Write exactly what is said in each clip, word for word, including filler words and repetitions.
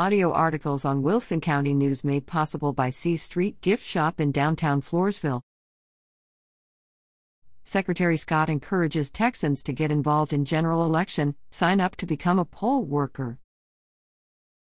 Audio articles on Wilson County News made possible by C Street Gift Shop in downtown Floresville. Secretary Scott encourages Texans to get involved in general election, sign up to become a poll worker.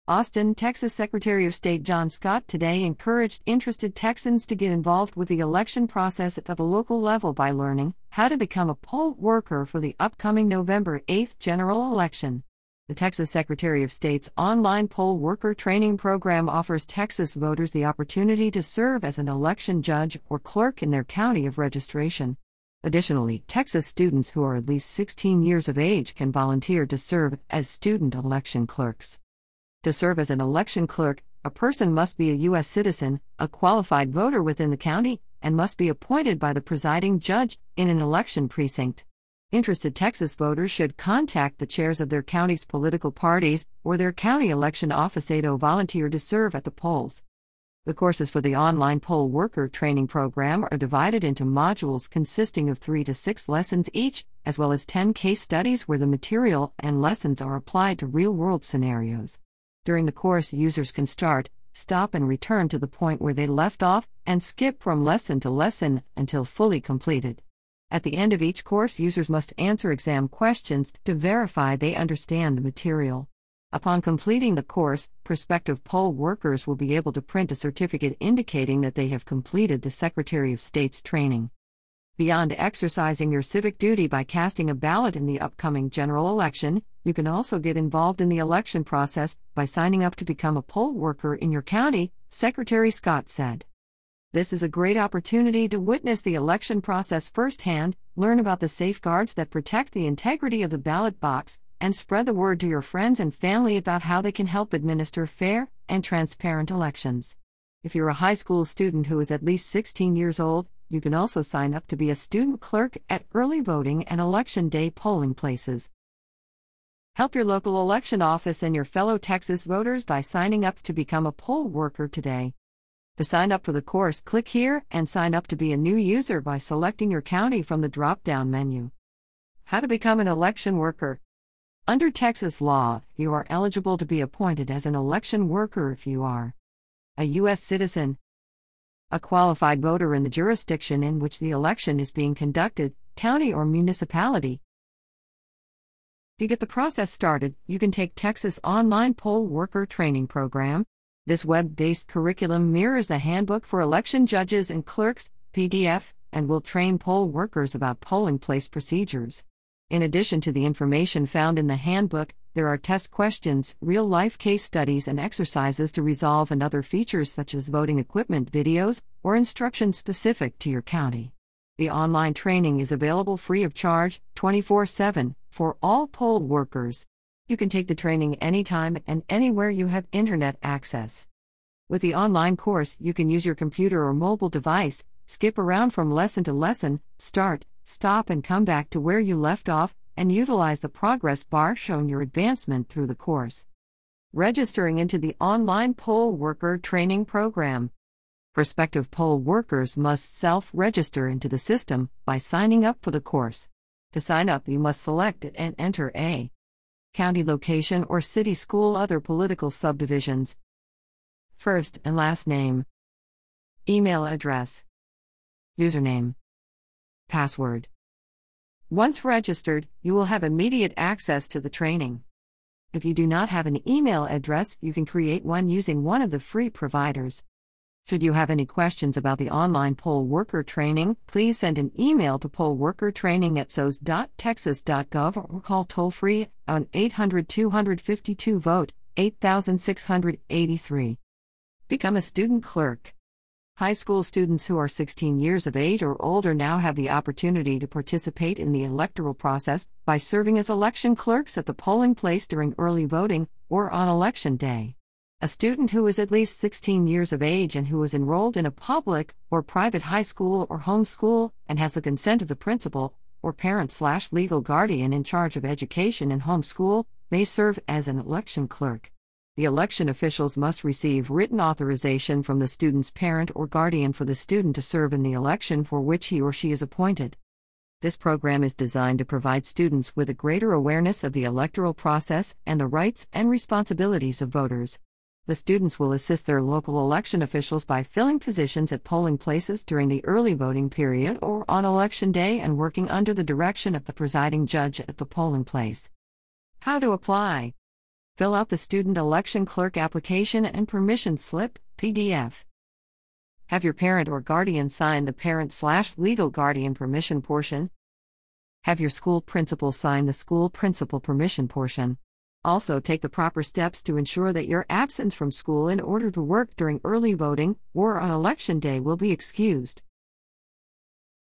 Austin, Texas Secretary of State John Scott today encouraged interested Texans to get involved with the election process at the local level by learning how to become a poll worker for the upcoming November eighth general election. The Texas Secretary of State's Online Poll Worker Training Program offers Texas voters the opportunity to serve as an election judge or clerk in their county of registration. Additionally, Texas students who are at least sixteen years of age can volunteer to serve as student election clerks. To serve as an election clerk, a person must be a U S citizen, a qualified voter within the county, and must be appointed by the presiding judge in an election precinct. Interested Texas voters should contact the chairs of their county's political parties or their county election office to volunteer to serve at the polls. The courses for the Online Poll Worker Training Program are divided into modules consisting of three to six lessons each, as well as ten case studies where the material and lessons are applied to real-world scenarios. During the course, users can start, stop and return to the point where they left off, and skip from lesson to lesson until fully completed. At the end of each course, users must answer exam questions to verify they understand the material. Upon completing the course, prospective poll workers will be able to print a certificate indicating that they have completed the Secretary of State's training. Beyond exercising your civic duty by casting a ballot in the upcoming general election, you can also get involved in the election process by signing up to become a poll worker in your county, Secretary Scott said. This is a great opportunity to witness the election process firsthand, learn about the safeguards that protect the integrity of the ballot box, and spread the word to your friends and family about how they can help administer fair and transparent elections. If you're a high school student who is at least sixteen years old, you can also sign up to be a student clerk at early voting and election day polling places. Help your local election office and your fellow Texas voters by signing up to become a poll worker today. To sign up for the course, click here and sign up to be a new user by selecting your county from the drop-down menu. How to become an election worker. Under Texas law, you are eligible to be appointed as an election worker if you are a U S citizen, a qualified voter in the jurisdiction in which the election is being conducted, county or municipality. To get the process started, you can take Texas Online Poll Worker Training Program. This web-based curriculum mirrors the Handbook for Election Judges and Clerks, P D F, and will train poll workers about polling place procedures. In addition to the information found in the handbook, there are test questions, real-life case studies and exercises to resolve, and other features such as voting equipment videos or instructions specific to your county. The online training is available free of charge, twenty-four seven, for all poll workers. You can take the training anytime and anywhere you have internet access. With the online course, you can use your computer or mobile device, skip around from lesson to lesson, start, stop and come back to where you left off, and utilize the progress bar showing your advancement through the course. Registering into the Online Poll Worker Training Program. Prospective poll workers must self-register into the system by signing up for the course. To sign up, you must select and enter a county location or city school, other political subdivisions, first and last name, email address, username, password. Once registered, you will have immediate access to the training. If you do not have an email address, you can create one using one of the free providers. Should you have any questions about the online poll worker training, please send an email to poll worker training at s o s dot texas dot gov or call toll-free on eight hundred, two five two, vote, eight six eight three. Become a student clerk. High school students who are sixteen years of age or older now have the opportunity to participate in the electoral process by serving as election clerks at the polling place during early voting or on election day. A student who is at least sixteen years of age and who is enrolled in a public or private high school or home school and has the consent of the principal or parent/legal guardian in charge of education and home school may serve as an election clerk. The election officials must receive written authorization from the student's parent or guardian for the student to serve in the election for which he or she is appointed. This program is designed to provide students with a greater awareness of the electoral process and the rights and responsibilities of voters. The students will assist their local election officials by filling positions at polling places during the early voting period or on election day and working under the direction of the presiding judge at the polling place. How to apply? Fill out the Student Election Clerk Application and Permission Slip, P D F. Have your parent or guardian sign the Parent/Legal Guardian Permission portion. Have your school principal sign the School Principal Permission portion. Also, take the proper steps to ensure that your absence from school in order to work during early voting or on election day will be excused.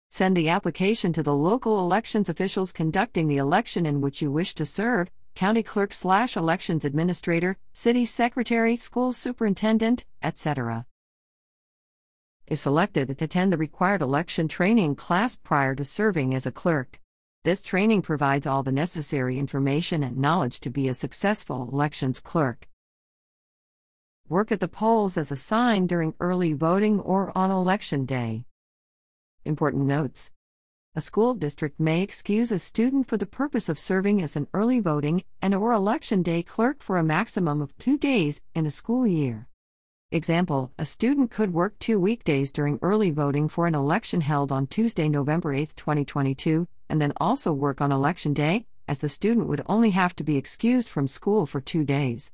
Send the application to the local elections officials conducting the election in which you wish to serve, county clerk/elections administrator, city secretary, school superintendent, et cetera. If selected, attend the required election training class prior to serving as a clerk. This training provides all the necessary information and knowledge to be a successful elections clerk. Work at the polls as assigned during early voting or on election day. Important notes. A school district may excuse a student for the purpose of serving as an early voting and/or election day clerk for a maximum of two days in a school year. Example, a student could work two weekdays during early voting for an election held on Tuesday, November eighth, twenty twenty-two, and then also work on election day, as the student would only have to be excused from school for two days.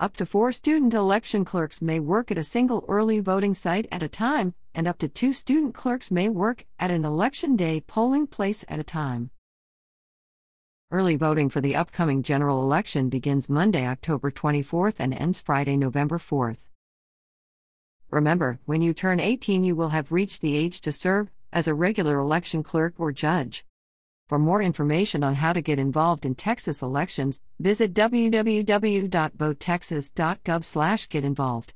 Up to four student election clerks may work at a single early voting site at a time, and up to two student clerks may work at an election day polling place at a time. Early voting for the upcoming general election begins Monday, October twenty-fourth and ends Friday, November fourth. Remember, when you turn eighteen you will have reached the age to serve as a regular election clerk or judge. For more information on how to get involved in Texas elections, visit w w w dot vote texas dot gov slash get involved.